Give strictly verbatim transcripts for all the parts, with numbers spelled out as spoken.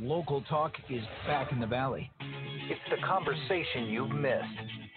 Local talk is back in the valley. It's the conversation you've missed.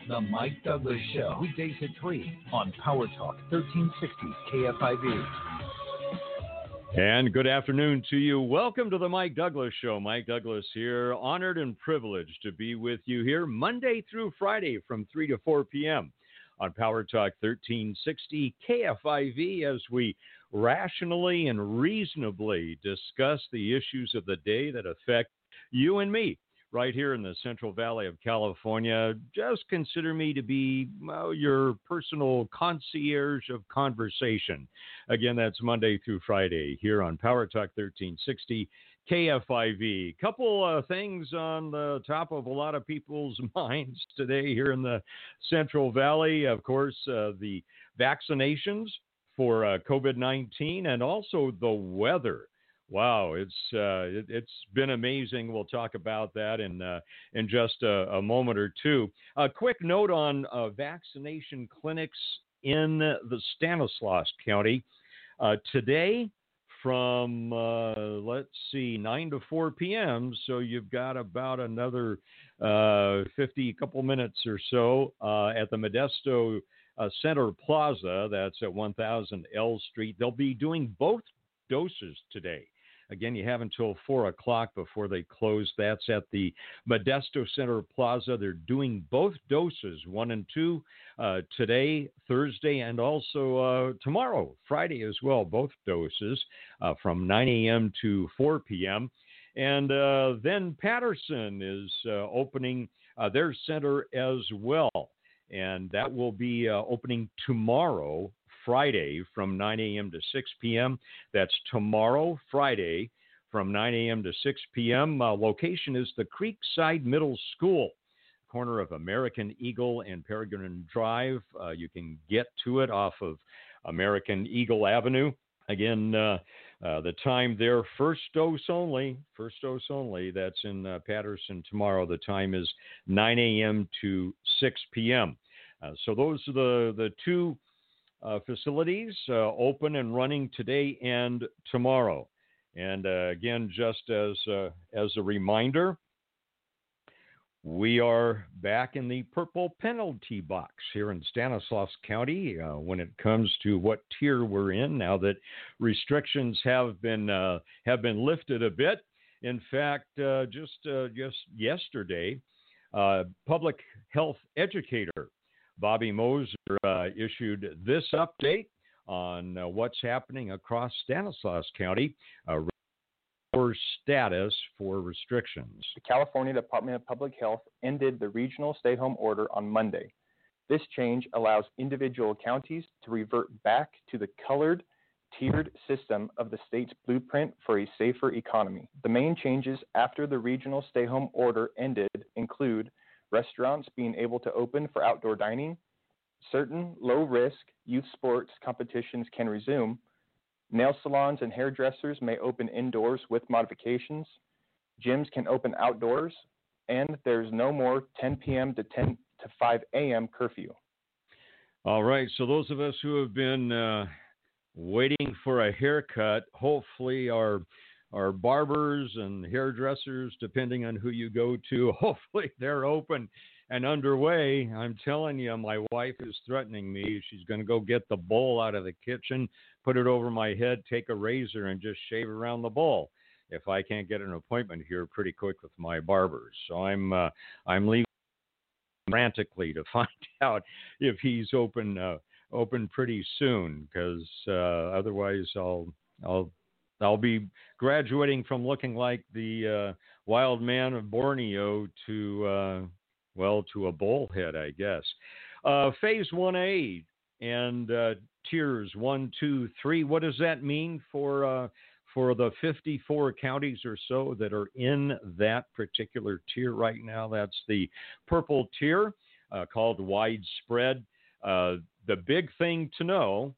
The Mike Douglas Show, weekdays at three on Power Talk thirteen sixty K F I V. And good afternoon to you. Welcome to the Mike Douglas Show. Mike Douglas here, honored and privileged to be with you here Monday through Friday from three to four p.m. on Power Talk thirteen sixty K F I V as we rationally and reasonably discuss the issues of the day that affect you and me right here in the Central Valley of California. Just consider me to be well, your personal concierge of conversation. Again, that's Monday through Friday here on Power Talk thirteen sixty K F I V. Couple of things on the top of a lot of people's minds today here in the Central Valley. Of course, uh, the vaccinations for uh, COVID nineteen and also the weather. Wow, it's uh, it, it's been amazing. We'll talk about that in uh, in just a, a moment or two. A quick note on uh, vaccination clinics in the Stanislaus County uh, today from uh, let's see, nine to four p.m. So you've got about another uh, fifty couple minutes or so uh, at the Modesto uh, Center Plaza. That's at one thousand L Street. They'll be doing both doses today. Again, you have until four o'clock before they close. That's at the Modesto Center Plaza. They're doing both doses, one and two, uh, today, Thursday, and also uh, tomorrow, Friday as well, both doses uh, from nine a.m. to four p.m. And uh, then Patterson is uh, opening uh, their center as well, and that will be uh, opening tomorrow, Friday, from nine a.m. to six p.m. That's tomorrow, Friday, from nine a.m. to six p.m. Uh, location is the Creekside Middle School, corner of American Eagle and Peregrine Drive. Uh, you can get to it off of American Eagle Avenue. Again, uh, uh, the time there, first dose only, first dose only. That's in uh, Patterson tomorrow. The time is nine a.m. to six p.m. Uh, so those are the, the two Uh, facilities uh, open and running today and tomorrow. And uh, again, just as uh, as a reminder, we are back in the purple penalty box here in Stanislaus County uh, when it comes to what tier we're in now that restrictions have been uh, have been lifted a bit. In fact, uh, just uh, just yesterday, uh, public health educator Bobby Moser uh, issued this update on uh, what's happening across Stanislaus County uh, for status for restrictions. The California Department of Public Health ended the regional stay-home order on Monday. This change allows individual counties to revert back to the colored, tiered system of the state's blueprint for a safer economy. The main changes after the regional stay-home order ended include restaurants being able to open for outdoor dining, certain low-risk youth sports competitions can resume, nail salons and hairdressers may open indoors with modifications, gyms can open outdoors, and there's no more ten p.m. to ten to five a.m. curfew. All right, so those of us who have been uh, waiting for a haircut, hopefully our Our barbers and hairdressers, depending on who you go to, hopefully they're open and underway. I'm telling you, my wife is threatening me. She's going to go get the bowl out of the kitchen, put it over my head, take a razor, and just shave around the bowl if I can't get an appointment here pretty quick with my barbers. So I'm uh, I'm leaving frantically to find out if he's open uh, open pretty soon, because uh, otherwise I'll I'll. I'll be graduating from looking like the uh, wild man of Borneo to, uh, well, to a bullhead, I guess. Uh, phase one A and uh, tiers one, two, three. What does that mean for uh, for the fifty-four counties or so that are in that particular tier right now? That's the purple tier uh, called widespread. Uh, the big thing to know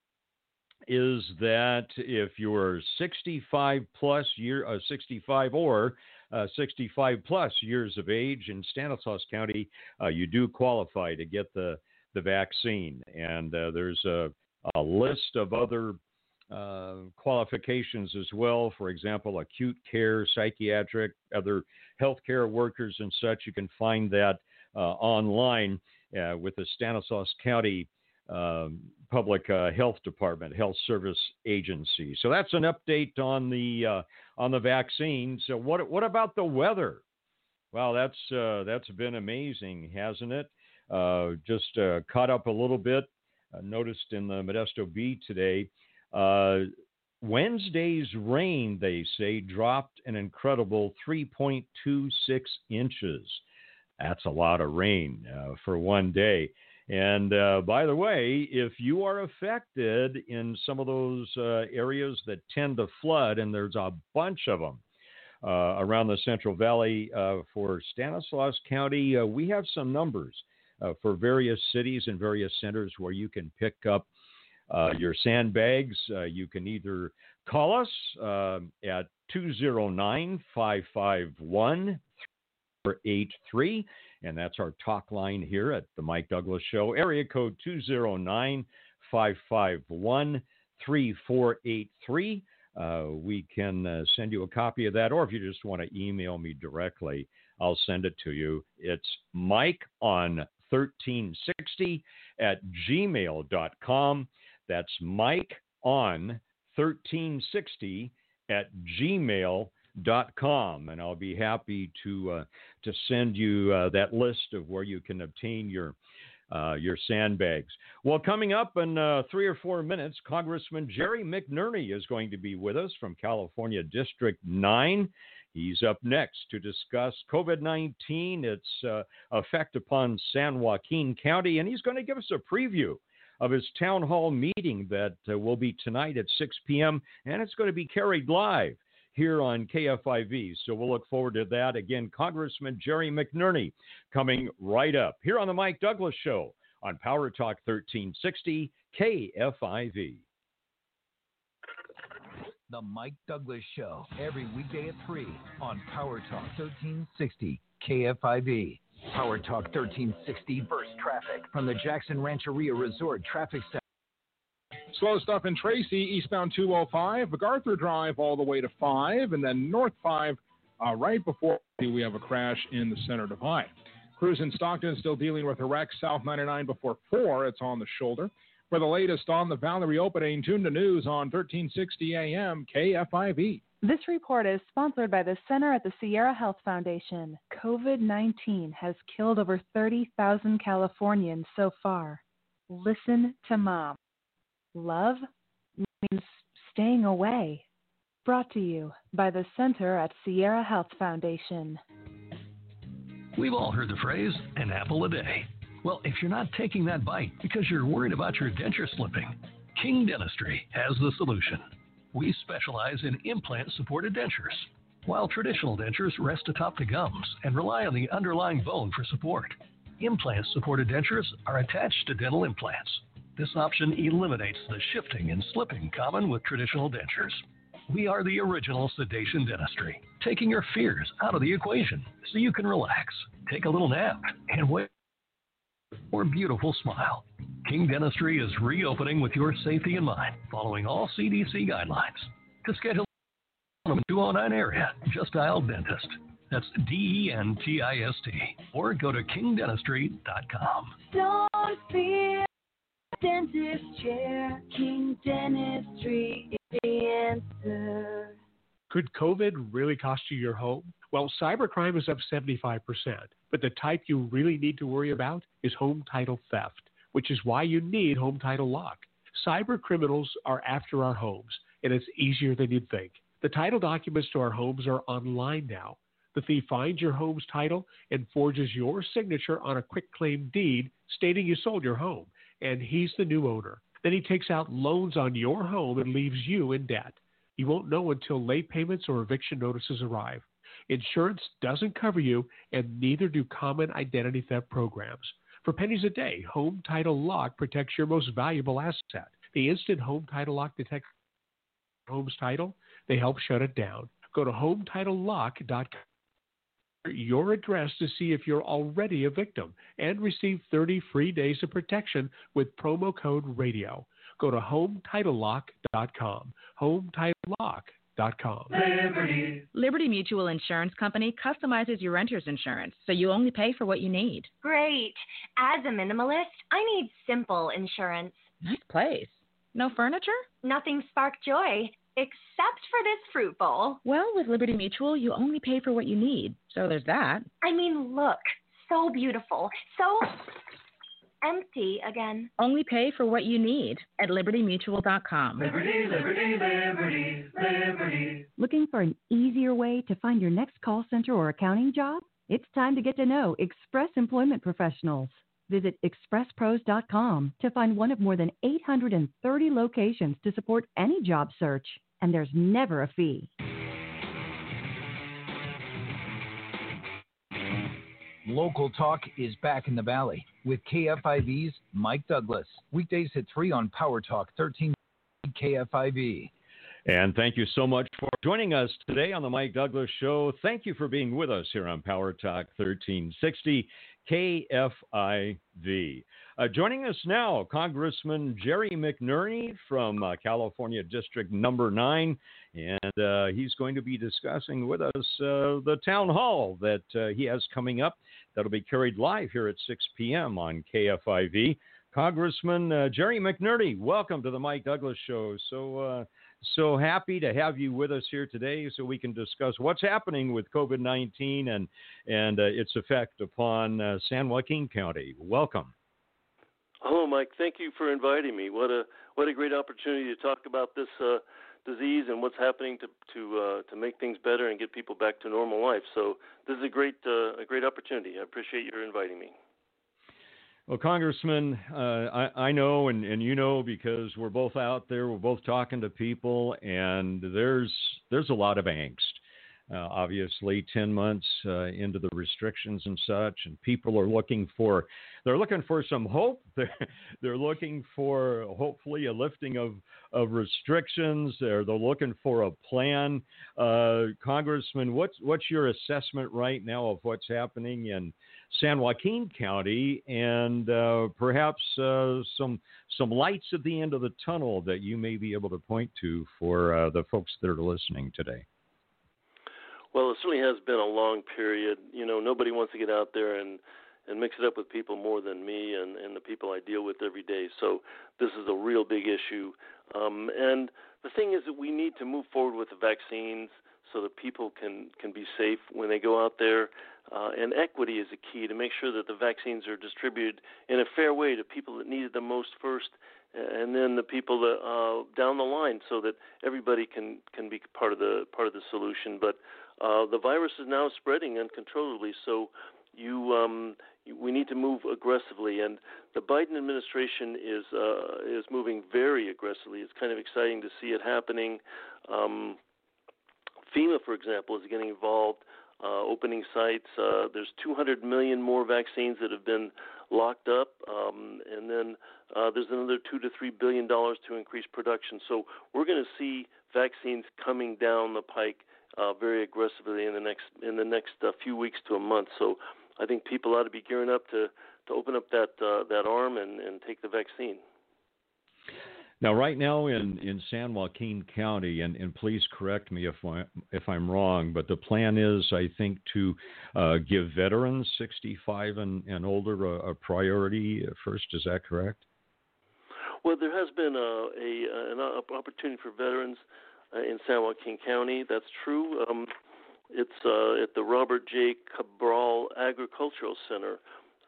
is that if you're sixty-five plus year, uh, sixty-five or uh, sixty-five plus years of age in Stanislaus County, uh, you do qualify to get the the vaccine. And uh, there's a, a list of other uh, qualifications as well. For example, acute care, psychiatric, other healthcare workers and such. You can find that uh, online uh, with the Stanislaus County uh, Public uh, Health Department, Health Service Agency. So that's an update on the uh, on the vaccine. So what what about the weather? Wow, that's uh, that's been amazing, hasn't it? Uh, just uh, caught up a little bit. Uh, noticed in the Modesto Bee today, uh, Wednesday's rain, they say, dropped an incredible three point two six inches. That's a lot of rain uh, for one day. And uh, by the way, if you are affected in some of those uh, areas that tend to flood, and there's a bunch of them, Uh, around the Central Valley uh, for Stanislaus County, uh, we have some numbers uh, for various cities and various centers where you can pick up uh, your sandbags. Uh, you can either call us uh, at two oh nine, five five one, three four eight three, and that's our talk line here at the Mike Douglas Show, area code two oh nine, five five one, three four eight three. Uh, we can uh, send you a copy of that, or if you just want to email me directly, I'll send it to you. It's Mike on thirteen sixty at gmail dot com. That's Mike on thirteen sixty at gmail dot com, and I'll be happy to uh, to send you uh, that list of where you can obtain your Uh, your sandbags. Well, coming up in uh, three or four minutes, Congressman Jerry McNerney is going to be with us from California District nine. He's up next to discuss COVID nineteen, its uh, effect upon San Joaquin County, and he's going to give us a preview of his town hall meeting that uh, will be tonight at six p.m., and it's going to be carried live here on K F I V. So we'll look forward to that. Again, Congressman Jerry McNerney coming right up here on the Mike Douglas Show on Power Talk thirteen sixty K F I V. The Mike Douglas Show every weekday at three on Power Talk thirteen sixty K F I V. Power Talk thirteen sixty burst traffic from the Jackson Rancheria Resort Traffic Center. Slow stuff in Tracy, eastbound two oh five, MacArthur Drive all the way to five, and then North five uh, right before we have a crash in the center divide. Crews in Stockton still dealing with a wreck, south ninety-nine before four, it's on the shoulder. For the latest on the Valley reopening, tune to news on thirteen sixty A M K F I V. This report is sponsored by the Center at the Sierra Health Foundation. COVID nineteen has killed over thirty thousand Californians so far. Listen to Mom. Love means staying away. Brought to you by the Center at Sierra Health Foundation. We've all heard the phrase, an apple a day. Well, if you're not taking that bite because you're worried about your denture slipping, King Dentistry has the solution. We specialize in implant-supported dentures. While traditional dentures rest atop the gums and rely on the underlying bone for support, implant-supported dentures are attached to dental implants. This option eliminates the shifting and slipping common with traditional dentures. We are the original sedation dentistry, taking your fears out of the equation so you can relax, take a little nap, and wait for a beautiful smile. King Dentistry is reopening with your safety in mind, following all C D C guidelines. To schedule from the two oh nine area, just dial Dentist. That's D E N T I S T. Or go to king dentistry dot com. Don't fear. Dentist chair, King Dentistry is the answer. Could COVID really cost you your home? Well, cybercrime is up seventy-five percent, but the type you really need to worry about is home title theft, which is why you need Home Title Lock. Cyber criminals are after our homes, and it's easier than you'd think. The title documents to our homes are online now. The thief finds your home's title and forges your signature on a quitclaim deed stating you sold your home, and he's the new owner. Then he takes out loans on your home and leaves you in debt. You won't know until late payments or eviction notices arrive. Insurance doesn't cover you, and neither do common identity theft programs. For pennies a day, Home Title Lock protects your most valuable asset. The instant Home Title Lock detects your home's title, they help shut it down. Go to home title lock dot com. Your address to see if you're already a victim and receive thirty free days of protection with promo code radio. go to home title lock dot com. home title lock dot com. Liberty. Liberty Mutual Insurance Company customizes your renter's insurance, so you only pay for what you need. Great. As a minimalist, I need simple insurance. Nice place. No furniture? Nothing sparked joy, except for this fruit bowl. Well, with Liberty Mutual, you only pay for what you need, so there's that. I mean, look, so beautiful, so empty again. Only pay for what you need at liberty mutual dot com. Liberty, Liberty, Liberty, Liberty. Looking for an easier way to find your next call center or accounting job? It's time to get to know Express Employment Professionals. Visit express pros dot com to find one of more than eight hundred thirty locations to support any job search, and there's never a fee. Local talk is back in the valley with K F I V's Mike Douglas. Weekdays at three on Power Talk thirteen sixty K F I V. And thank you so much for joining us today on the Mike Douglas Show. Thank you for being with us here on Power Talk thirteen sixty K F I V. Uh, joining us now, Congressman Jerry McNerney from uh, California District Number nine. And uh, he's going to be discussing with us uh, the town hall that uh, he has coming up. That'll be carried live here at six p.m. on K F I V. Congressman uh, Jerry McNerney, welcome to the Mike Douglas Show. So, uh, So happy to have you with us here today so we can discuss what's happening with COVID nineteen and, and uh, its effect upon uh, San Joaquin County. Welcome. Hello, Mike. Thank you for inviting me. What a what a great opportunity to talk about this uh, disease and what's happening to to, uh, to make things better and get people back to normal life. So this is a great uh, a great opportunity. I appreciate your inviting me. Well, Congressman, uh, I, I know and, and you know because we're both out there, we're both talking to people, and there's there's a lot of angst, uh, obviously, ten months uh, into the restrictions and such, and people are looking for, they're looking for some hope. They're, they're looking for, hopefully, a lifting of, of restrictions. They're, they're looking for a plan. Uh, Congressman, what's, what's your assessment right now of what's happening in San Joaquin County, and uh, perhaps uh, some some lights at the end of the tunnel that you may be able to point to for uh, the folks that are listening today? Well, it certainly has been a long period. You know, nobody wants to get out there and, and mix it up with people more than me and, and the people I deal with every day. So this is a real big issue. Um, and the thing is that we need to move forward with the vaccines so that people can, can be safe when they go out there. Uh, and equity is a key to make sure that the vaccines are distributed in a fair way to people that need it the most first, and then the people that, uh, down the line, so that everybody can, can be part of the part of the solution. But uh, the virus is now spreading uncontrollably, so you um, we need to move aggressively. And the Biden administration is uh, is moving very aggressively. It's kind of exciting to see it happening. Um, FEMA, for example, is getting involved. Uh, opening sites. Uh, there's two hundred million more vaccines that have been locked up, um, and then uh, there's another two to three billion dollars to increase production. So we're going to see vaccines coming down the pike uh, very aggressively in the next in the next uh, few weeks to a month. So I think people ought to be gearing up to, to open up that uh, that arm and, and take the vaccine. Now, right now in, in San Joaquin County, and, and please correct me if, I, if I'm wrong, but the plan is, I think, to uh, give veterans sixty-five and, and older a, a priority first. Is that correct? Well, there has been a, a an opportunity for veterans uh, in San Joaquin County. That's true. Um, it's uh, at the Robert J. Cabral Agricultural Center.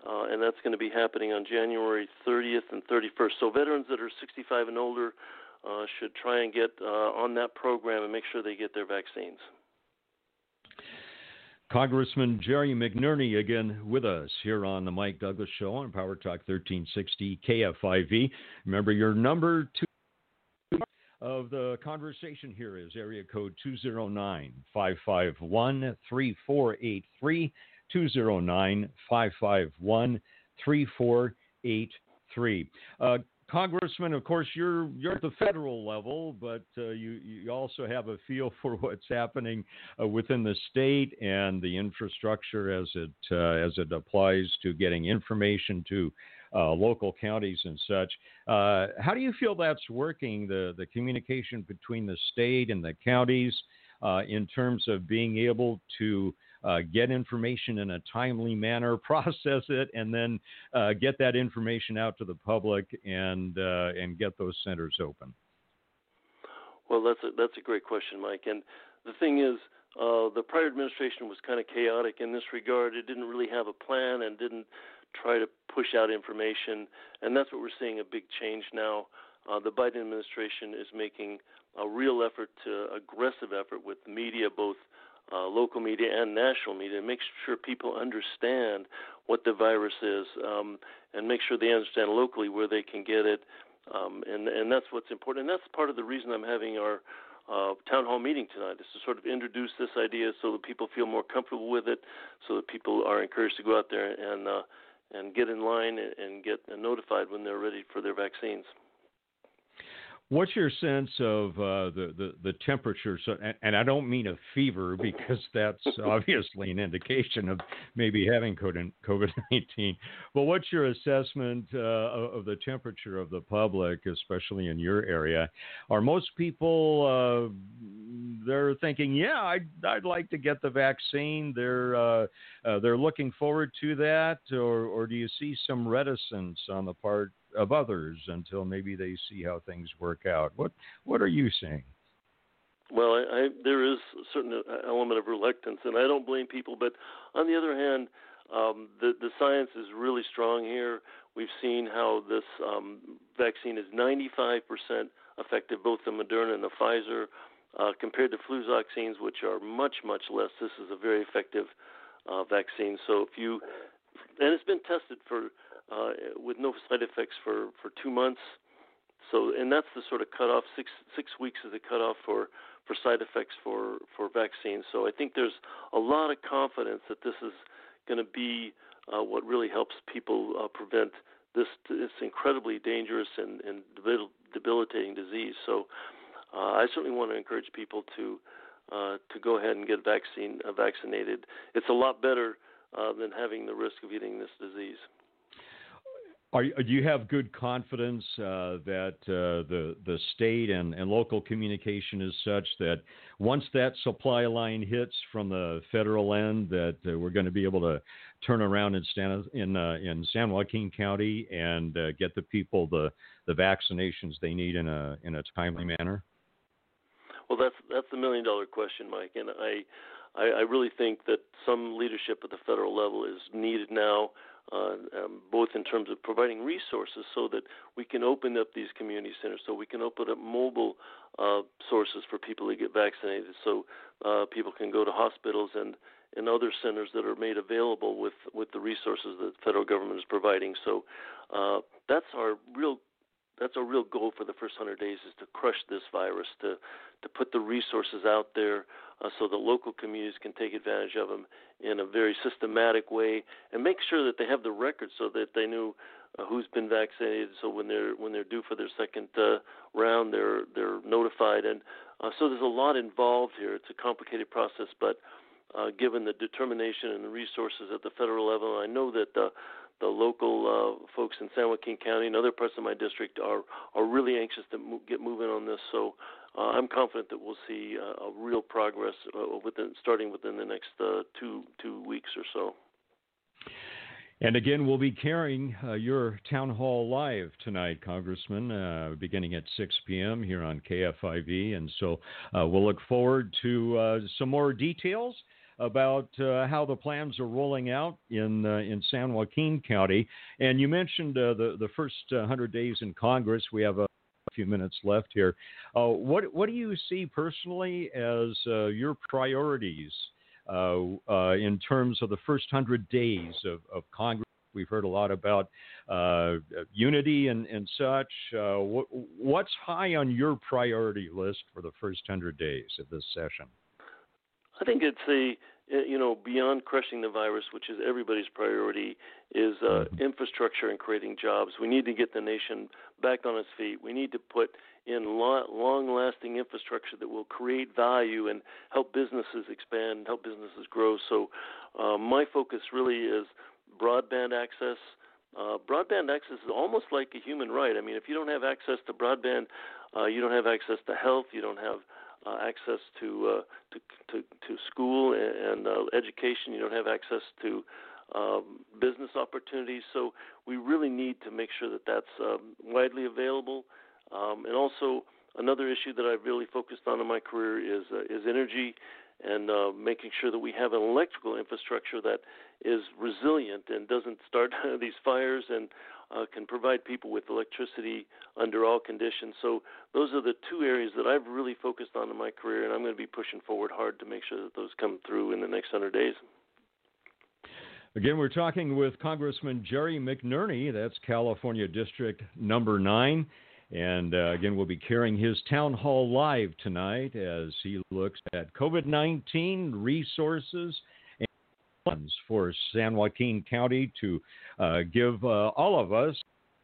Uh, and that's going to be happening on January thirtieth and thirty-first. So veterans that are sixty-five and older uh, should try and get uh, on that program and make sure they get their vaccines. Congressman Jerry McNerney again with us here on the Mike Douglas Show on Power Talk thirteen sixty K F I V. Remember, your number two of the conversation here is area code two zero nine, five five one, three four eight three. two zero nine, five five one, three four eight three. Uh, Congressman, of course, you're you're at the federal level, but uh, you, you also have a feel for what's happening uh, within the state and the infrastructure as it uh, as it applies to getting information to uh, local counties and such. Uh, how do you feel that's working, the, the communication between the state and the counties uh, in terms of being able to uh, get information in a timely manner, process it, and then uh, get that information out to the public and uh, and get those centers open? Well, that's a, that's a great question, Mike. And the thing is, uh, the prior administration was kind of chaotic in this regard. It didn't really have a plan and didn't try to push out information. And that's what we're seeing, a big change now. Uh, the Biden administration is making a real effort, to, aggressive effort with media, both uh, local media and national media, to make sure people understand what the virus is um, and make sure they understand locally where they can get it. Um, and, and that's what's important. And that's part of the reason I'm having our uh, town hall meeting tonight, is to sort of introduce this idea so that people feel more comfortable with it, so that people are encouraged to go out there and uh, and get in line and get notified when they're ready for their vaccines. What's your sense of uh, the, the, the temperature? So, and, and I don't mean a fever, because that's obviously an indication of maybe having COVID nineteen. But what's your assessment uh, of the temperature of the public, especially in your area? Are most people, uh, they're thinking, yeah, I'd, I'd like to get the vaccine. They're, uh, uh, they're looking forward to that. Or, or do you see some reticence on the part of others until maybe they see how things work out? What what are you seeing? Well, I, I, there is a certain element of reluctance, and I don't blame people. But on the other hand, um, the the science is really strong here. We've seen how this um, vaccine is ninety-five percent effective, both the Moderna and the Pfizer, uh, compared to flu vaccines, which are much much less. This is a very effective uh, vaccine. So if you, and it's been tested for. Uh, with no side effects for, for two months. So, and that's the sort of cutoff. Six six weeks is the cutoff for, for side effects for, for vaccines. So I think there's a lot of confidence that this is going to be uh, what really helps people uh, prevent this, this incredibly dangerous and, and debilitating disease. So uh, I certainly want to encourage people to uh, to go ahead and get vaccine uh, vaccinated. It's a lot better uh, than having the risk of getting this disease. Are, do you have good confidence uh, that uh, the the state and, and local communication is such that once that supply line hits from the federal end, that uh, we're going to be able to turn around in Stan, in, uh, in San Joaquin County and uh, get the people the, the vaccinations they need in a in a timely manner? Well, that's that's the million dollar question, Mike, and I I, I really think that some leadership at the federal level is needed now. Uh, um, both in terms of providing resources so that we can open up these community centers, so we can open up mobile uh, sources for people to get vaccinated, so uh, people can go to hospitals and, and other centers that are made available with, with the resources that the federal government is providing. So uh, that's our real that's our real goal for the first one hundred days, is to crush this virus, to, to put the resources out there uh, so the local communities can take advantage of them in a very systematic way, and make sure that they have the records so that they know uh, who's been vaccinated, so when they're when they're due for their second uh, round, they're they're notified. And uh, so there's a lot involved here. It's a complicated process, but uh, given the determination and the resources at the federal level, I know that the The local uh, folks in San Joaquin County and other parts of my district are, are really anxious to mo- get moving on this. So uh, I'm confident that we'll see uh, a real progress uh, within, starting within the next uh, two two weeks or so. And again, we'll be carrying uh, your town hall live tonight, Congressman, uh, beginning at six p.m. here on K F I V. And so uh, we'll look forward to uh, some more details about uh, how the plans are rolling out in uh, in San Joaquin County. And you mentioned uh, the, the first uh, one hundred days in Congress. We have a few minutes left here. Uh, what, what do you see personally as uh, your priorities uh, uh, in terms of the first one hundred days of, of Congress? We've heard a lot about uh, unity and, and such. Uh, what, what's high on your priority list for the first one hundred days of this session? I think it's the, you know, beyond crushing the virus, which is everybody's priority, is uh, infrastructure and creating jobs. We need to get the nation back on its feet. We need to put in long-lasting infrastructure that will create value and help businesses expand and help businesses grow. So uh, my focus really is broadband access, Uh, broadband access is almost like a human right. I mean, if you don't have access to broadband, uh, you don't have access to health, you don't have uh, access to, uh, to to to school and, and uh, education, you don't have access to um, business opportunities. So we really need to make sure that that's um, widely available. Um, and also another issue that I've really focused on in my career is uh, is energy and uh, making sure that we have an electrical infrastructure that is resilient and doesn't start these fires and uh, can provide people with electricity under all conditions. So those are the two areas that I've really focused on in my career, and I'm going to be pushing forward hard to make sure that those come through in the next one hundred days. Again, we're talking with Congressman Jerry McNerney. That's California District Number nine. And, uh, again, we'll be carrying his town hall live tonight as he looks at COVID nineteen resources and funds for San Joaquin County to uh, give uh, all of us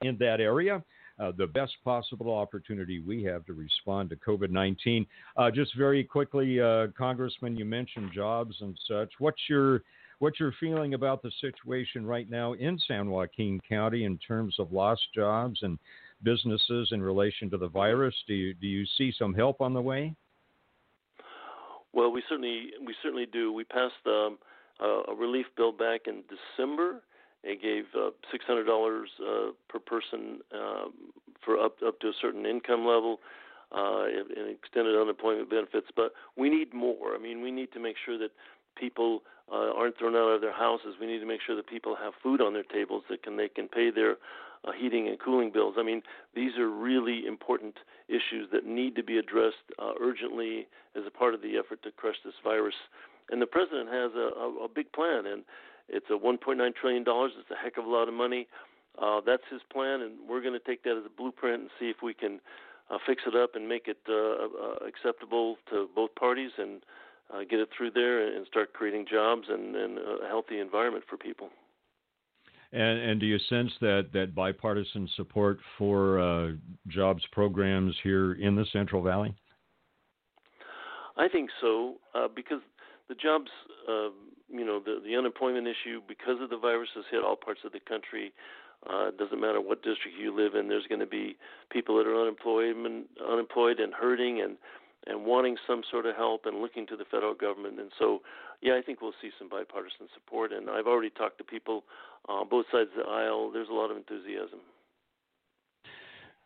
in that area uh, the best possible opportunity we have to respond to COVID nineteen. Uh, just very quickly, uh, Congressman, you mentioned jobs and such. What's your what's your feeling about the situation right now in San Joaquin County in terms of lost jobs and businesses in relation to the virus? Do you do you see some help on the way? Well, we certainly we certainly do. We passed um, a relief bill back in December. It gave uh, six hundred dollars uh, per person um, for up up to a certain income level, uh, and extended unemployment benefits. But we need more. I mean, we need to make sure that people uh, aren't thrown out of their houses. We need to make sure that people have food on their tables, that can they can pay their Uh, heating and cooling bills. I mean, these are really important issues that need to be addressed uh, urgently as a part of the effort to crush this virus. And the president has a, a, a big plan, and it's a one point nine trillion dollars. It's a heck of a lot of money. Uh, that's his plan, and we're going to take that as a blueprint and see if we can uh, fix it up and make it uh, uh, acceptable to both parties and uh, get it through there and start creating jobs and, and a healthy environment for people. And, and do you sense that, that bipartisan support for uh, jobs programs here in the Central Valley? I think so, uh, because the jobs, uh, you know, the, the unemployment issue, because of the virus has hit all parts of the country. Uh, it doesn't matter what district you live in. There's going to be people that are unemployed and, unemployed and hurting and, and wanting some sort of help and looking to the federal government. And so, yeah, I think we'll see some bipartisan support. And I've already talked to people on uh, both sides of the aisle. There's a lot of enthusiasm.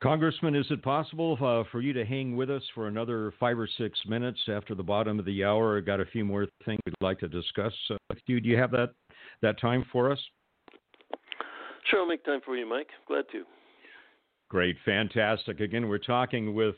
Congressman, is it possible uh, for you to hang with us for another five or six minutes after the bottom of the hour? I've got a few more things we'd like to discuss uh, with you. Do you have that, that time for us? Sure, I'll make time for you, Mike. Glad to. Great, fantastic. Again, we're talking with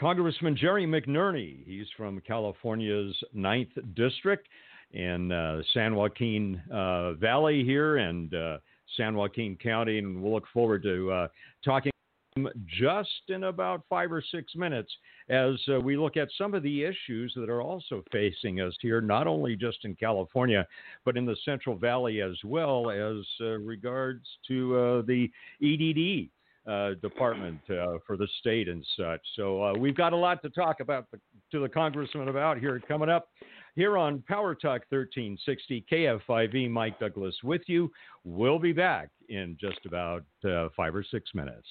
Congressman Jerry McNerney. He's from California's ninth District in uh, San Joaquin uh, Valley here and uh, San Joaquin County, and we'll look forward to uh, talking to him just in about five or six minutes as uh, we look at some of the issues that are also facing us here, not only just in California, but in the Central Valley as well as uh, regards to uh, the E D D. Uh, department uh, for the state and such. So uh, we've got a lot to talk about the, to the congressman about here coming up here on Power Talk thirteen sixty K F I V. Mike Douglas with you. We'll be back in just about uh, five or six minutes.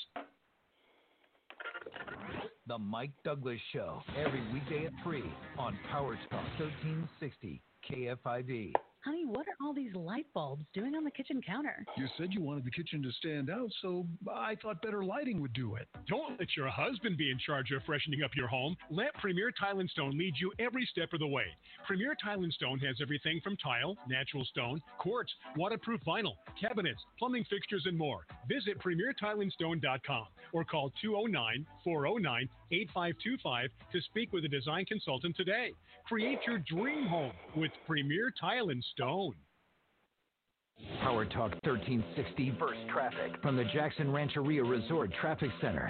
The Mike Douglas Show every weekday at three on Power Talk thirteen sixty K F I V. Honey, what are all these light bulbs doing on the kitchen counter? You said you wanted the kitchen to stand out, so I thought better lighting would do it. Don't let your husband be in charge of freshening up your home. Let Premier Tile and Stone lead you every step of the way. Premier Tile and Stone has everything from tile, natural stone, quartz, waterproof vinyl, cabinets, plumbing fixtures, and more. Visit premier tile and stone dot com or call two oh nine, four oh nine, eight five two five to speak with a design consultant today. Create your dream home with Premier Tile and Stone. Stone. Power Talk thirteen sixty verse traffic from the Jackson Rancheria Resort Traffic Center.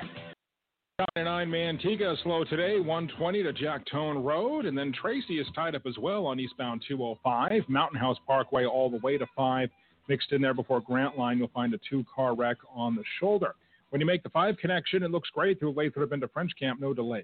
ninety-nine Manteca slow today, one twenty to Jacktone Road, and then Tracy is tied up as well on eastbound two oh five. Mountain House Parkway all the way to five. Mixed in there before Grant Line, you'll find a two-car wreck on the shoulder. When you make the five connection, it looks great through Lathrop into French Camp, no delays.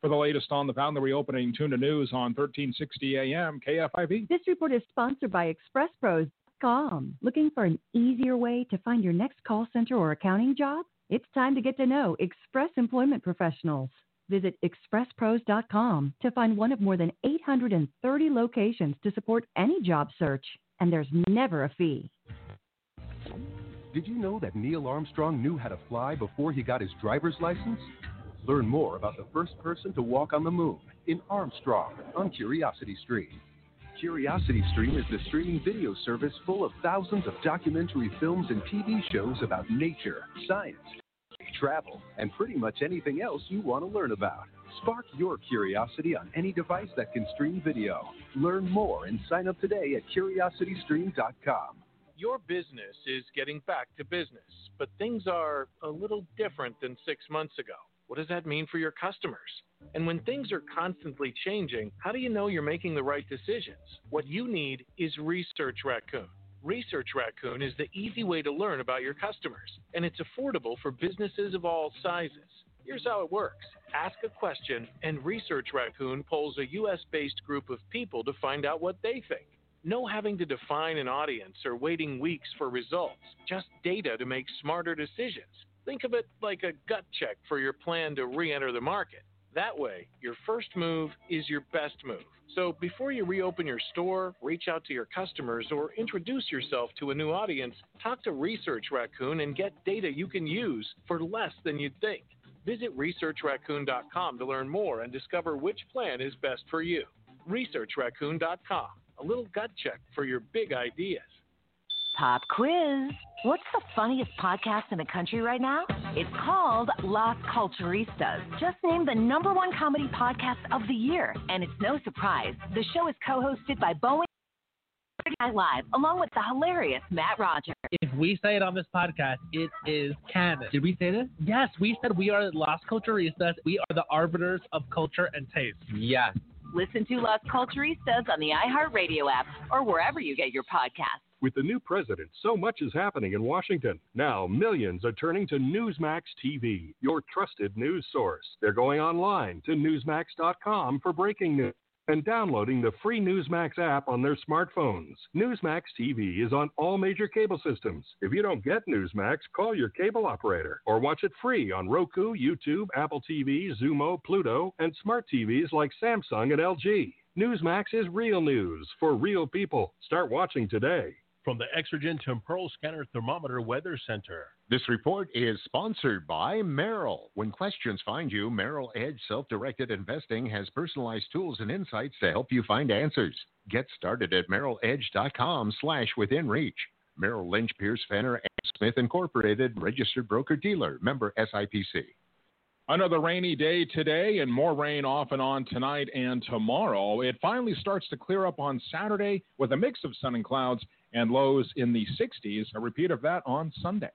For the latest on the Valley reopening, tune to news on thirteen sixty A M K F I V. This report is sponsored by Express Pros. Express Pros dot com. Looking for an easier way to find your next call center or accounting job? It's time to get to know Express Employment Professionals. Visit Express Pros dot com to find one of more than eight hundred thirty locations to support any job search. And there's never a fee. Did you know that Neil Armstrong knew how to fly before he got his driver's license? Learn more about the first person to walk on the moon in Armstrong on CuriosityStream. CuriosityStream is the streaming video service full of thousands of documentary films and T V shows about nature, science, travel, and pretty much anything else you want to learn about. Spark your curiosity on any device that can stream video. Learn more and sign up today at Curiosity Stream dot com. Your business is getting back to business, but things are a little different than six months ago. What does that mean for your customers? And when things are constantly changing, how do you know you're making the right decisions? What you need is Research Raccoon. Research Raccoon is the easy way to learn about your customers, and it's affordable for businesses of all sizes. Here's how it works. Ask a question, and Research Raccoon polls a U S based group of people to find out what they think. No having to define an audience or waiting weeks for results, just data to make smarter decisions. Think of it like a gut check for your plan to re-enter the market. That way, your first move is your best move. So before you reopen your store, reach out to your customers, or introduce yourself to a new audience, talk to Research Raccoon and get data you can use for less than you'd think. Visit Research Raccoon dot com to learn more and discover which plan is best for you. Research Raccoon dot com, a little gut check for your big ideas. Pop quiz. What's the funniest podcast in the country right now? It's called Los Culturistas, just named the number one comedy podcast of the year. And it's no surprise. The show is co-hosted by Boeing Live, along with the hilarious Matt Rogers. If we say it on this podcast, it is canon. Did we say this? Yes, we said we are Los Culturistas. We are the arbiters of culture and taste. Yes. Listen to Los Culturistas on the iHeartRadio app or wherever you get your podcasts. With the new president, so much is happening in Washington. Now, millions are turning to Newsmax T V, your trusted news source. They're going online to Newsmax dot com for breaking news and downloading the free Newsmax app on their smartphones. Newsmax T V is on all major cable systems. If you don't get Newsmax, call your cable operator or watch it free on Roku, YouTube, Apple T V, Zumo, Pluto, and smart T Vs like Samsung and L G. Newsmax is real news for real people. Start watching today. From the Exergen Temporal Scanner Thermometer Weather Center. This report is sponsored by Merrill. When questions find you, Merrill Edge Self-Directed Investing has personalized tools and insights to help you find answers. Get started at merrill edge dot com slash within reach. Merrill Lynch, Pierce, Fenner, and Smith, Incorporated, registered broker-dealer, member S I P C. Another rainy day today and more rain off and on tonight and tomorrow. It finally starts to clear up on Saturday with a mix of sun and clouds and lows in the sixties. A repeat of that on Sunday.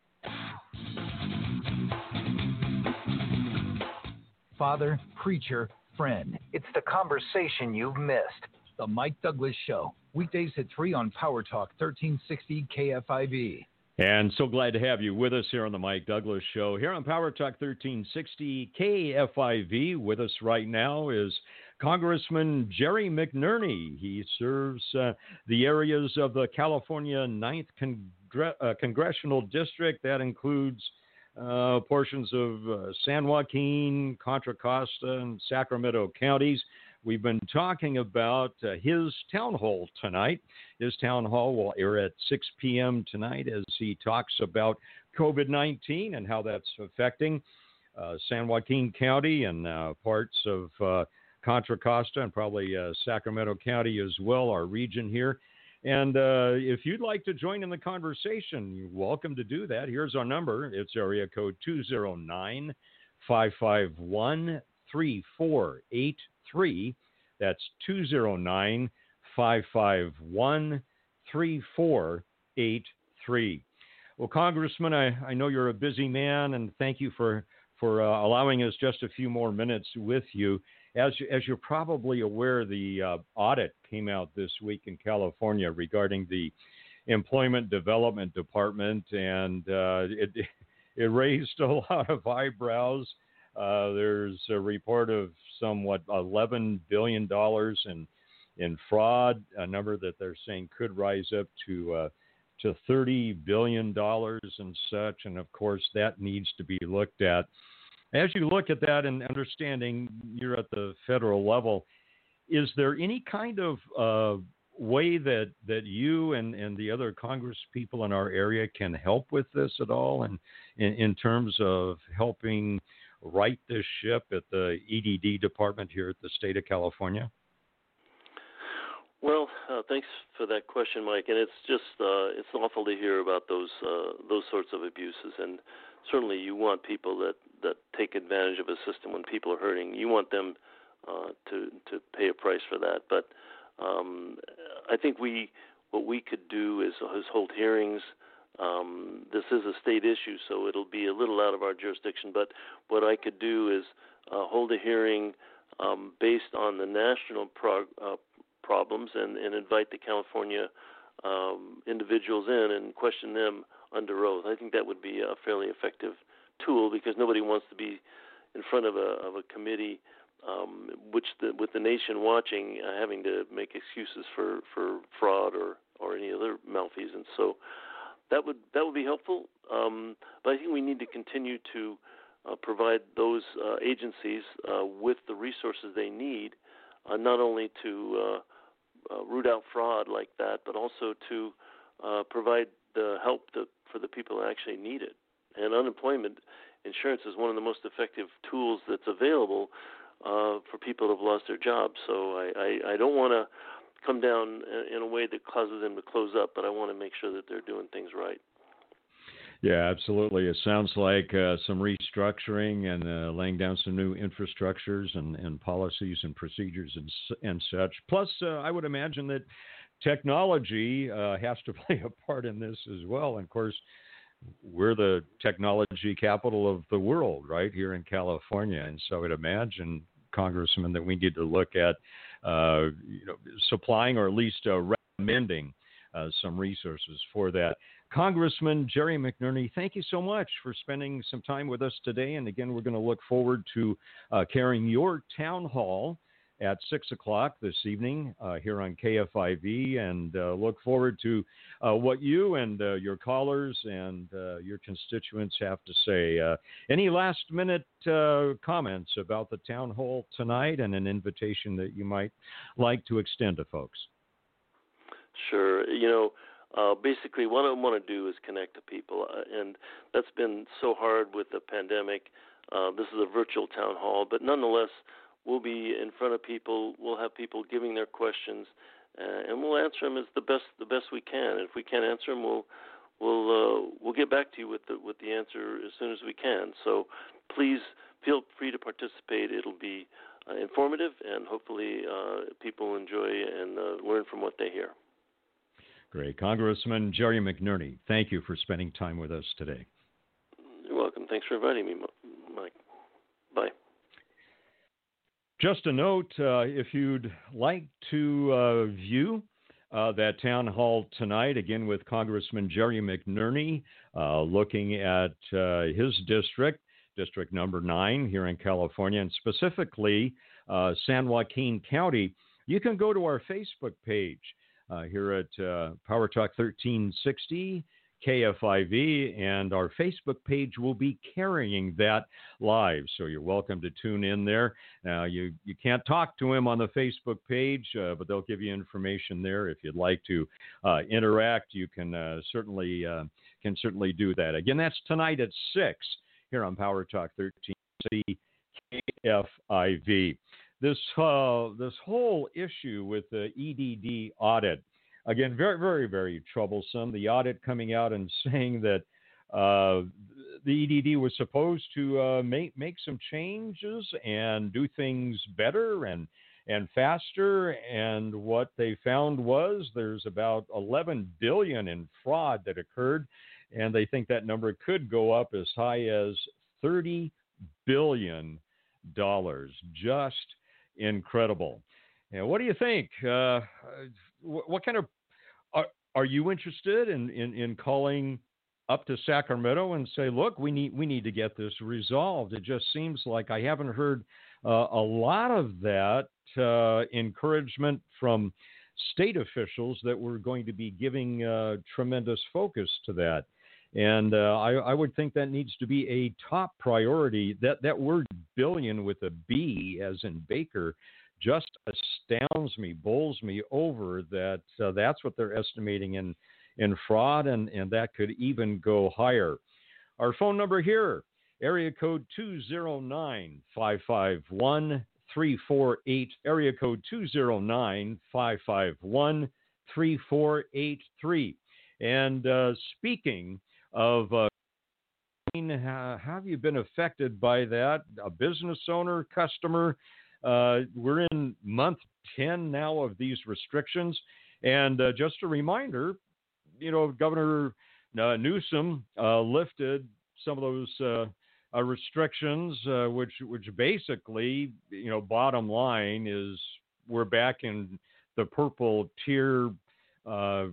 Father, preacher, friend. It's the conversation you've missed. The Mike Douglas Show. Weekdays at three on Power Talk thirteen sixty K F I V. And so glad to have you with us here on the Mike Douglas Show. Here on Power Talk thirteen sixty K F I V, with us right now is Congressman Jerry McNerney. He serves uh, the areas of the California ninth Congre- uh, Congressional District. That includes uh, portions of uh, San Joaquin, Contra Costa, and Sacramento counties. We've been talking about uh, his town hall tonight. His town hall will air at six p.m. tonight as he talks about COVID nineteen and how that's affecting uh, San Joaquin County and uh, parts of uh, Contra Costa and probably uh, Sacramento County as well, our region here. And uh, if you'd like to join in the conversation, you're welcome to do that. Here's our number. It's area code two zero nine, five five one, three four eight. Three, that's two zero nine, five five one, three four eight three. Well, Congressman, I, I know you're a busy man, and thank you for for uh, allowing us just a few more minutes with you. As, as you're probably aware, the uh, audit came out this week in California regarding the Employment Development Department, and uh, it, it raised a lot of eyebrows. Uh, there's a report of somewhat eleven billion dollars in in fraud, a number that they're saying could rise up to uh, to thirty billion dollars and such. And of course, that needs to be looked at. As you look at that and understanding you're at the federal level, is there any kind of uh, way that, that you and, and the other Congress people in our area can help with this at all? And in, in terms of helping right this ship at the E D D department here at the state of California? Well, uh, thanks for that question, Mike. And it's just uh, it's awful to hear about those uh, those sorts of abuses. And certainly you want people that, that take advantage of a system when people are hurting. You want them uh, to to pay a price for that. But um, I think we what we could do is, is hold hearings. Um, this is a state issue, so it'll be a little out of our jurisdiction. But what I could do is uh, hold a hearing um, based on the national prog. Uh, problems and, and invite the California um, individuals in and question them under oath. I think that would be a fairly effective tool because nobody wants to be in front of a of a committee, um, which the, with the nation watching, uh, having to make excuses for, for fraud or, or any other malfeasance. So that would that would be helpful. Um, but I think we need to continue to uh, provide those uh, agencies uh, with the resources they need, uh, not only to uh, Uh, root out fraud like that, but also to uh, provide the help to, for the people that actually need it. And unemployment insurance is one of the most effective tools that's available uh, for people that have lost their jobs. So I, I, I don't want to come down in a way that causes them to close up, but I want to make sure that they're doing things right. Yeah, absolutely. It sounds like uh, some restructuring and uh, laying down some new infrastructures and, and policies and procedures and and such. Plus, uh, I would imagine that technology uh, has to play a part in this as well. And, of course, we're the technology capital of the world right here in California. And so I would imagine, Congressman, that we need to look at uh, you know, supplying or at least uh, recommending Uh, some resources for that. Congressman Jerry McNerney, thank you so much for spending some time with us today. And again, we're going to look forward to uh, carrying your town hall at six o'clock this evening uh, here on K F I V, and uh, look forward to uh, what you and uh, your callers and uh, your constituents have to say. Uh, any last-minute uh, comments about the town hall tonight and an invitation that you might like to extend to folks? Sure. You know, uh, basically what I want to do is connect to people, uh, and that's been so hard with the pandemic. Uh, this is a virtual town hall, but nonetheless, we'll be in front of people. We'll have people giving their questions, uh, and we'll answer them as the best the best we can. If we can't answer them, we'll we'll uh, we'll get back to you with the with the answer as soon as we can. So please feel free to participate. It'll be uh, informative, and hopefully uh, people enjoy and uh, learn from what they hear. Great. Congressman Jerry McNerney, thank you for spending time with us today. You're welcome. Thanks for inviting me, Mike. Bye. Just a note, uh, if you'd like to uh, view uh, that town hall tonight, again with Congressman Jerry McNerney, uh, looking at uh, his district, district number nine here in California, and specifically uh, San Joaquin County, you can go to our Facebook page. Uh, here at uh, Power Talk thirteen sixty, K F I V, and our Facebook page will be carrying that live. So you're welcome to tune in there. Now, you, you can't talk to him on the Facebook page, uh, but they'll give you information there. If you'd like to uh, interact, you can uh, certainly uh, can certainly do that. Again, that's tonight at six here on Power Talk thirteen sixty, K F I V. This uh, this whole issue with the E D D audit, again, very, very, very troublesome. The audit coming out and saying that uh, the E D D was supposed to uh, make make some changes and do things better and and faster. And what they found was there's about eleven billion dollars in fraud that occurred, and they think that number could go up as high as thirty billion dollars. Just incredible. And what do you think? Uh, what, what kind of are, are you interested in, in, in calling up to Sacramento and say, look, we need we need to get this resolved? It just seems like I haven't heard uh, a lot of that uh, encouragement from state officials that were going to be giving uh, tremendous focus to that. And uh, I, I would think that needs to be a top priority. That, that word billion with a B as in Baker just astounds me, bowls me over that uh, that's what they're estimating in, in fraud, and, and that could even go higher. Our phone number here, area code two zero nine, five five one, three four eight, area code two zero nine, five five one, three four eight three. And uh, speaking of, uh, how have you been affected by that? A business owner, customer, uh, we're in month ten now of these restrictions. And uh, just a reminder, you know, Governor uh, Newsom uh, lifted some of those uh, uh, restrictions, uh, which which basically, you know, bottom line is we're back in the purple tier uh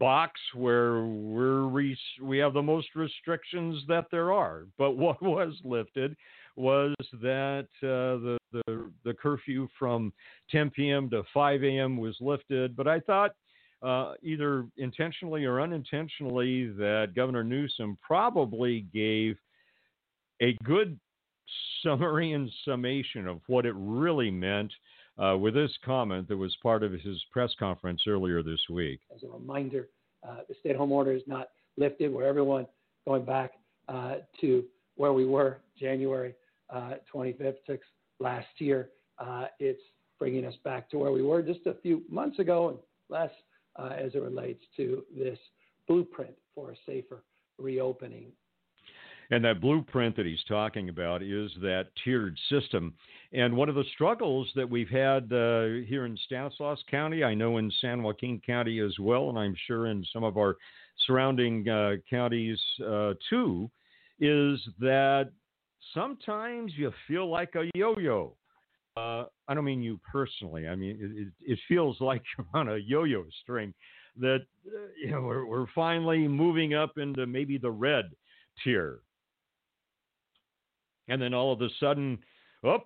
box where we're res- we have the most restrictions that there are. But what was lifted was that uh, the, the the curfew from ten p.m. to five a.m. was lifted. But I thought uh, either intentionally or unintentionally that Governor Newsom probably gave a good summary and summation of what it really meant Uh, with this comment that was part of his press conference earlier this week. As a reminder, uh, the stay-at-home order is not lifted. We're everyone going back uh, to where we were January uh, twenty-fifth, sixth last year. Uh, it's bringing us back to where we were just a few months ago, and less uh, as it relates to this blueprint for a safer reopening. And that blueprint that he's talking about is that tiered system. And one of the struggles that we've had uh, here in Stanislaus County, I know in San Joaquin County as well, and I'm sure in some of our surrounding uh, counties uh, too, is that sometimes you feel like a yo-yo. Uh, I don't mean you personally. I mean, it, it feels like you're on a yo-yo string, that uh, you know, we're, we're finally moving up into maybe the red tier. And then all of a sudden, oh,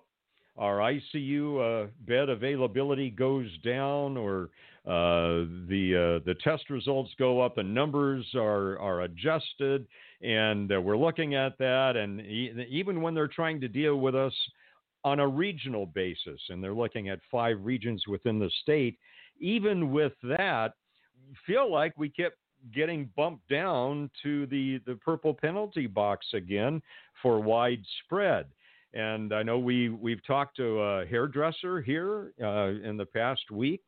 our I C U uh, bed availability goes down, or uh, the uh, the test results go up, and numbers are are adjusted, and uh, we're looking at that. And e- even when they're trying to deal with us on a regional basis, and they're looking at five regions within the state, even with that, feel like we kept getting bumped down to the, the purple penalty box again for widespread. And I know we, we've talked to a hairdresser here uh, in the past week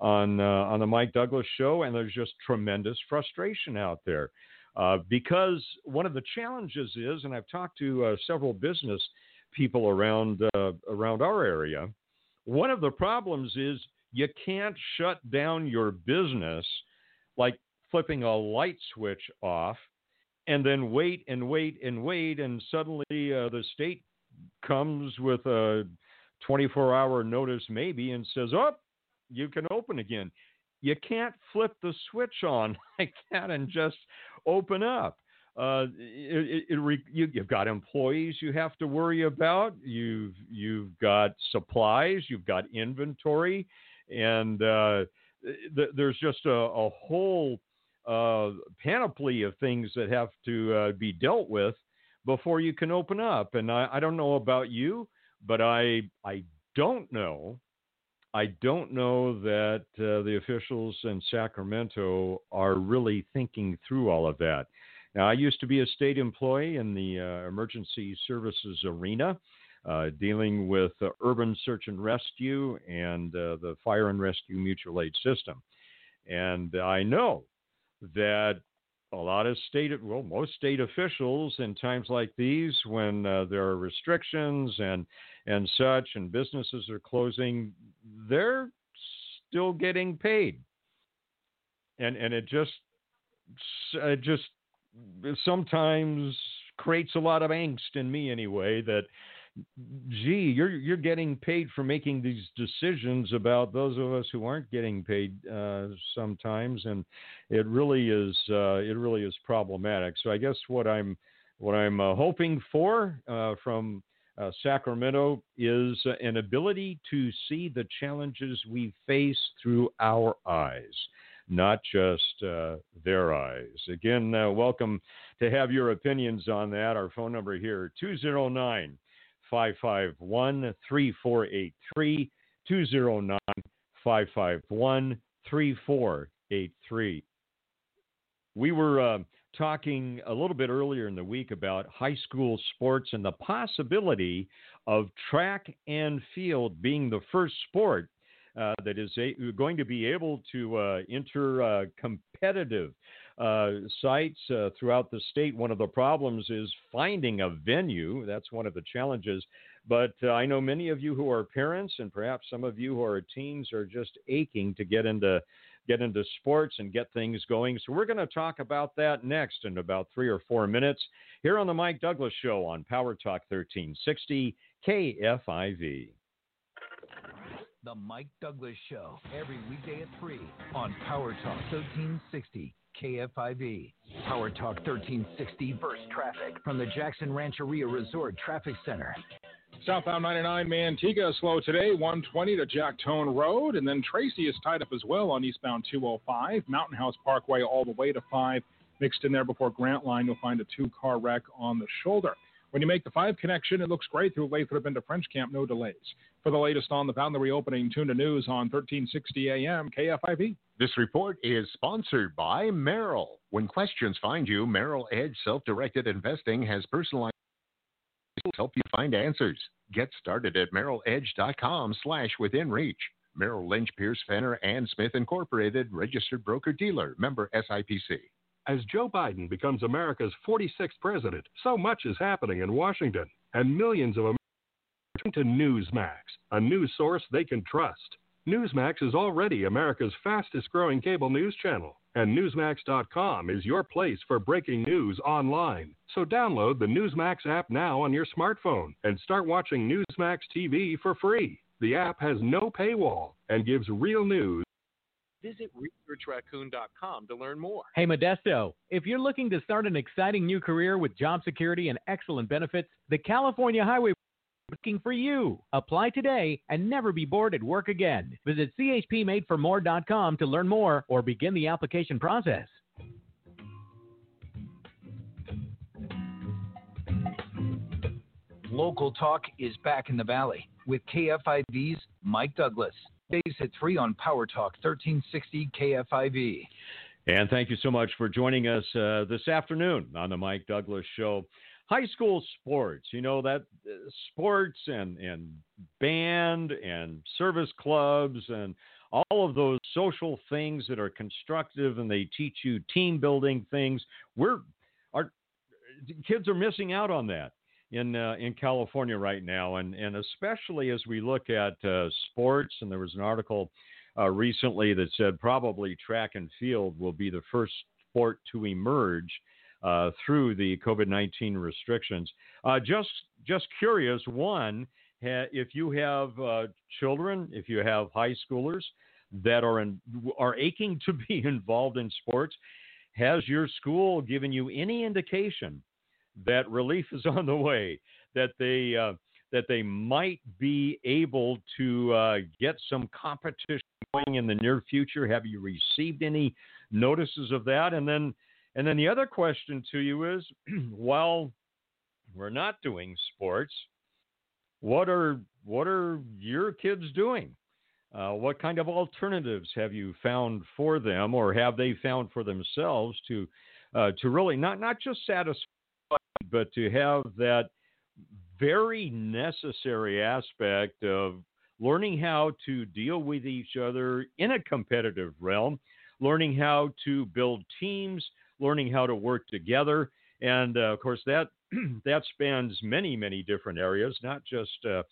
on, uh, on the Mike Douglas show, and there's just tremendous frustration out there uh, because one of the challenges is, and I've talked to uh, several business people around, uh, around our area, one of the problems is you can't shut down your business like flipping a light switch off, and then wait and wait and wait, and suddenly uh, the state comes with a twenty-four hour notice maybe and says, oh, you can open again. You can't flip the switch on like that and just open up. Uh, it, it, it, you, you've got employees you have to worry about. You've, you've got supplies. You've got inventory. And uh, th- there's just a, a whole Uh, panoply of things that have to uh, be dealt with before you can open up. And I, I don't know about you, but I I don't know. I don't know that uh, the officials in Sacramento are really thinking through all of that. Now, I used to be a state employee in the uh, emergency services arena, uh, dealing with uh, urban search and rescue and uh, the fire and rescue mutual aid system. And I know that a lot of state, well, most state officials in times like these, when uh, there are restrictions and and such, and businesses are closing, they're still getting paid, and and it just it just sometimes creates a lot of angst in me anyway. That, gee, you're you're getting paid for making these decisions about those of us who aren't getting paid uh, sometimes, and it really is uh, it really is problematic. So I guess what I'm what I'm uh, hoping for uh, from Uh, Sacramento is uh, an ability to see the challenges we face through our eyes, not just uh, their eyes. Again, uh, welcome to have your opinions on that. Our phone number here, two oh nine, five five one, three four eight three, two oh nine, five five one, three four eight three. We were uh, talking a little bit earlier in the week about high school sports and the possibility of track and field being the first sport uh, that is a, going to be able to uh, enter uh, competitive uh, sites uh, throughout the state. One of the problems is finding a venue. That's one of the challenges. But uh, I know many of you who are parents, and perhaps some of you who are teens, are just aching to get into get into sports and get things going. So we're going to talk about that next in about three or four minutes here on the Mike Douglas Show on Power Talk thirteen sixty K F I V. The Mike Douglas Show, every weekday at three on Power Talk thirteen sixty K F I V. Power Talk thirteen sixty burst traffic from the Jackson Rancheria Resort Traffic Center. Southbound ninety-nine Manteca is slow today, one twenty to Jacktone Road, and then Tracy is tied up as well on eastbound two oh five. Mountain House Parkway all the way to five. Mixed in there before Grantline, you'll find a two-car wreck on the shoulder. When you make the five connection, it looks great through Lathrop into French Camp, no delays. For the latest on the Foundry reopening, tune to news on thirteen sixty A M K F I V. This report is sponsored by Merrill. When questions find you, Merrill Edge Self-Directed Investing has personalized help you find answers. Get started at merrill edge dot com slash within reach. Merrill Lynch, Pierce, Fenner, and Smith Incorporated, registered broker dealer, member S I P C. As Joe Biden becomes America's forty-sixth president, so much is happening in Washington, and millions of Americans turn to Newsmax, a news source they can trust. Newsmax is already America's fastest-growing cable news channel, and newsmax dot com is your place for breaking news online. So download the Newsmax app now on your smartphone and start watching Newsmax T V for free. The app has no paywall and gives real news. Visit research raccoon dot com to learn more. Hey, Modesto, if you're looking to start an exciting new career with job security and excellent benefits, the California Highway looking for you. Apply today and never be bored at work again. Visit c h p made for more dot com to learn more or begin the application process. Local talk is back in the valley with K F I V's Mike Douglas. Days at three on Power Talk thirteen sixty K F I V. And thank you so much for joining us uh, this afternoon on the Mike Douglas Show. High school sports, you know, that uh, sports and, and band and service clubs and all of those social things that are constructive, and they teach you team building things. We're our kids are missing out on that in uh, in California right now, and and especially as we look at uh, sports. And there was an article uh, recently that said probably track and field will be the first sport to emerge Uh, through the COVID nineteen restrictions. Uh, just just curious, one, ha, if you have uh, children, if you have high schoolers that are in, are aching to be involved in sports, has your school given you any indication that relief is on the way, that they uh, that they might be able to uh, get some competition going in the near future? Have you received any notices of that? And then And then the other question to you is, while we're not doing sports, what are what are your kids doing? Uh, what kind of alternatives have you found for them, or have they found for themselves to uh, to really not not just satisfy, but to have that very necessary aspect of learning how to deal with each other in a competitive realm, learning how to build teams, learning how to work together. And, uh, of course, that that spans many, many different areas, not just uh,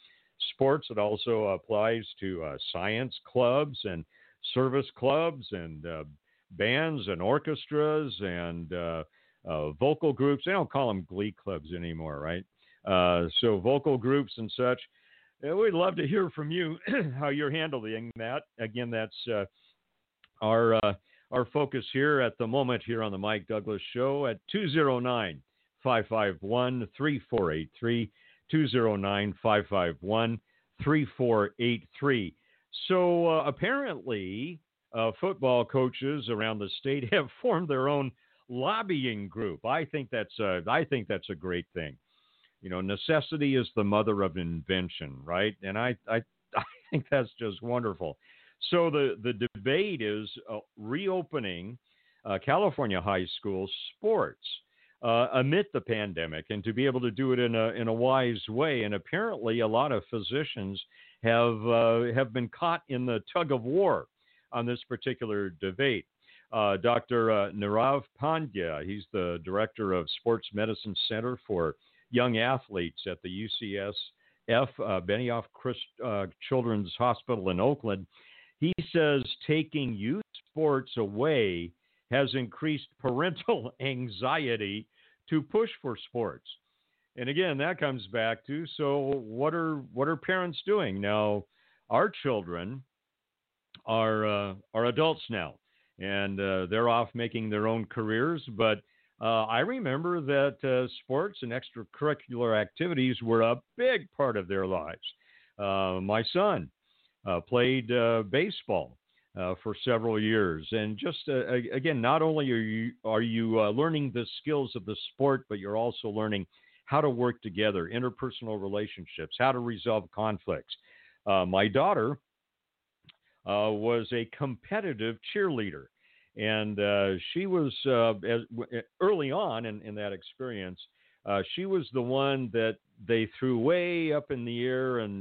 sports. It also applies to uh, science clubs and service clubs and uh, bands and orchestras and uh, uh, vocal groups. They don't call them glee clubs anymore, right? Uh, so vocal groups and such. Uh, we'd love to hear from you how you're handling that. Again, that's uh, our uh, Our focus here at the moment here on the Mike Douglas Show at two oh nine, five five one, three four eight three, two oh nine, five five one, three four eight three. So uh, apparently uh, football coaches around the state have formed their own lobbying group. I think that's a, I think that's a great thing. You know, necessity is the mother of invention, right? And I, I, I think that's just wonderful. So the, the debate is uh, reopening uh, California high school sports uh, amid the pandemic, and to be able to do it in a in a wise way. And apparently, a lot of physicians have uh, have been caught in the tug of war on this particular debate. Uh, Doctor Uh, Nirav Pandya, he's the director of Sports Medicine Center for Young Athletes at the U C S F uh, Benioff Christ, uh, Children's Hospital in Oakland. He says taking youth sports away has increased parental anxiety to push for sports. And again, that comes back to, so what are what are parents doing? Now, our children are uh, are adults now, and uh, they're off making their own careers. But uh, I remember that uh, sports and extracurricular activities were a big part of their lives. Uh, my son Uh, played uh, baseball uh, for several years. And just, uh, again, not only are you are you uh, learning the skills of the sport, but you're also learning how to work together, interpersonal relationships, how to resolve conflicts. Uh, my daughter uh, was a competitive cheerleader. And uh, she was, uh, as, early on in, in that experience, Uh, she was the one that they threw way up in the air, and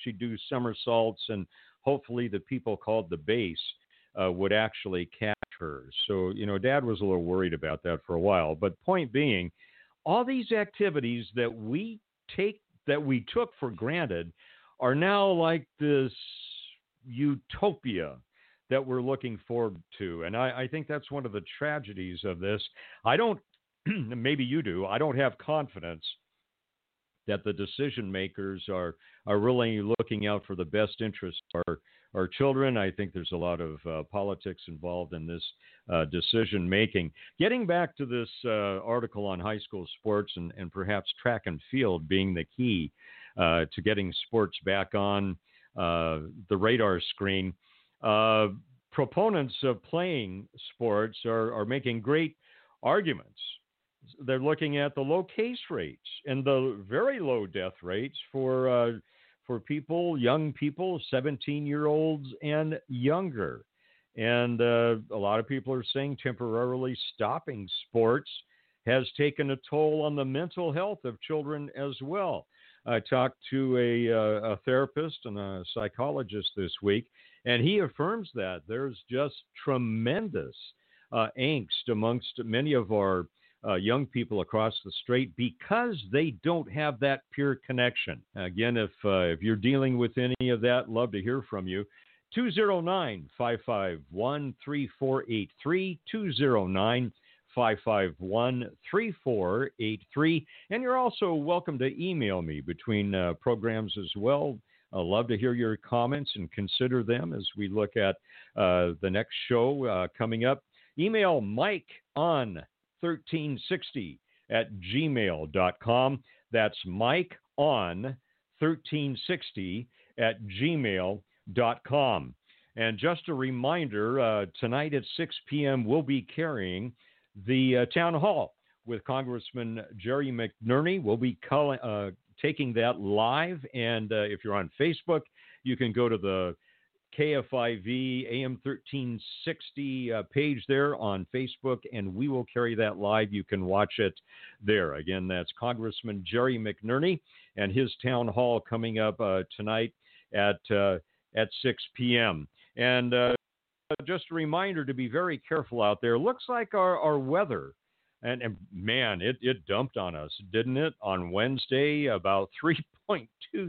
she'd do somersaults, and hopefully the people called the base uh, would actually catch her. So, you know, Dad was a little worried about that for a while. But point being, all these activities that we take, that we took for granted, are now like this utopia that we're looking forward to. And I, I think that's one of the tragedies of this. I don't maybe you do. I don't have confidence that the decision makers are, are really looking out for the best interests of our, our children. I think there's a lot of uh, politics involved in this uh, decision making. Getting back to this uh, article on high school sports and, and perhaps track and field being the key uh, to getting sports back on uh, the radar screen, uh, proponents of playing sports are, are making great arguments. They're looking at the low case rates and the very low death rates for uh, for people, young people, seventeen-year-olds and younger. And uh, a lot of people are saying temporarily stopping sports has taken a toll on the mental health of children as well. I talked to a, uh, a therapist and a psychologist this week, and he affirms that there's just tremendous uh, angst amongst many of our Uh, young people across the strait because they don't have that peer connection. Again, if uh, if you're dealing with any of that, love to hear from you. two oh nine, five five one, three four eight three, two oh nine, five five one, three four eight three. And you're also welcome to email me between uh, programs as well. I'd love to hear your comments and consider them as we look at uh, the next show uh, coming up. Email Mike on thirteen sixty at gmail dot com. That's Mike on thirteen sixty at gmail dot com. And just a reminder, uh, tonight at six p.m. we'll be carrying the uh, town hall with Congressman Jerry McNerney. We'll be call- uh, taking that live. And uh, if you're on Facebook, you can go to the K F I V A M thirteen sixty uh, page there on Facebook, and we will carry that live. You can watch it there. Again, that's Congressman Jerry McNerney and his town hall coming up uh, tonight at uh, at six p.m. And uh, just a reminder to be very careful out there. Looks like our, our weather, and, and man, it, it dumped on us, didn't it? On Wednesday, about three point two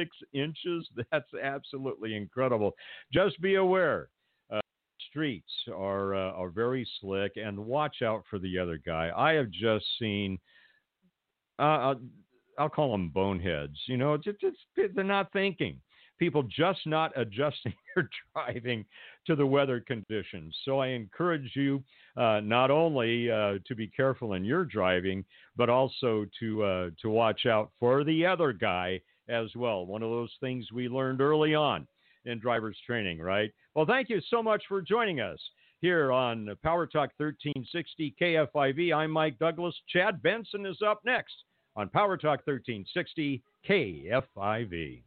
six inches. That's absolutely incredible. Just be aware. Uh, streets are uh, are very slick, and watch out for the other guy. I have just seen, uh, I'll, I'll call them boneheads. You know, just, just they're not thinking. people just not adjusting their driving to the weather conditions. So I encourage you uh, not only uh, to be careful in your driving, but also to uh, to watch out for the other guy as well. One of those things we learned early on in driver's training, right? Well, thank you so much for joining us here on Power Talk thirteen sixty K F I V. I'm Mike Douglas. Chad Benson is up next on Power Talk thirteen sixty K F I V.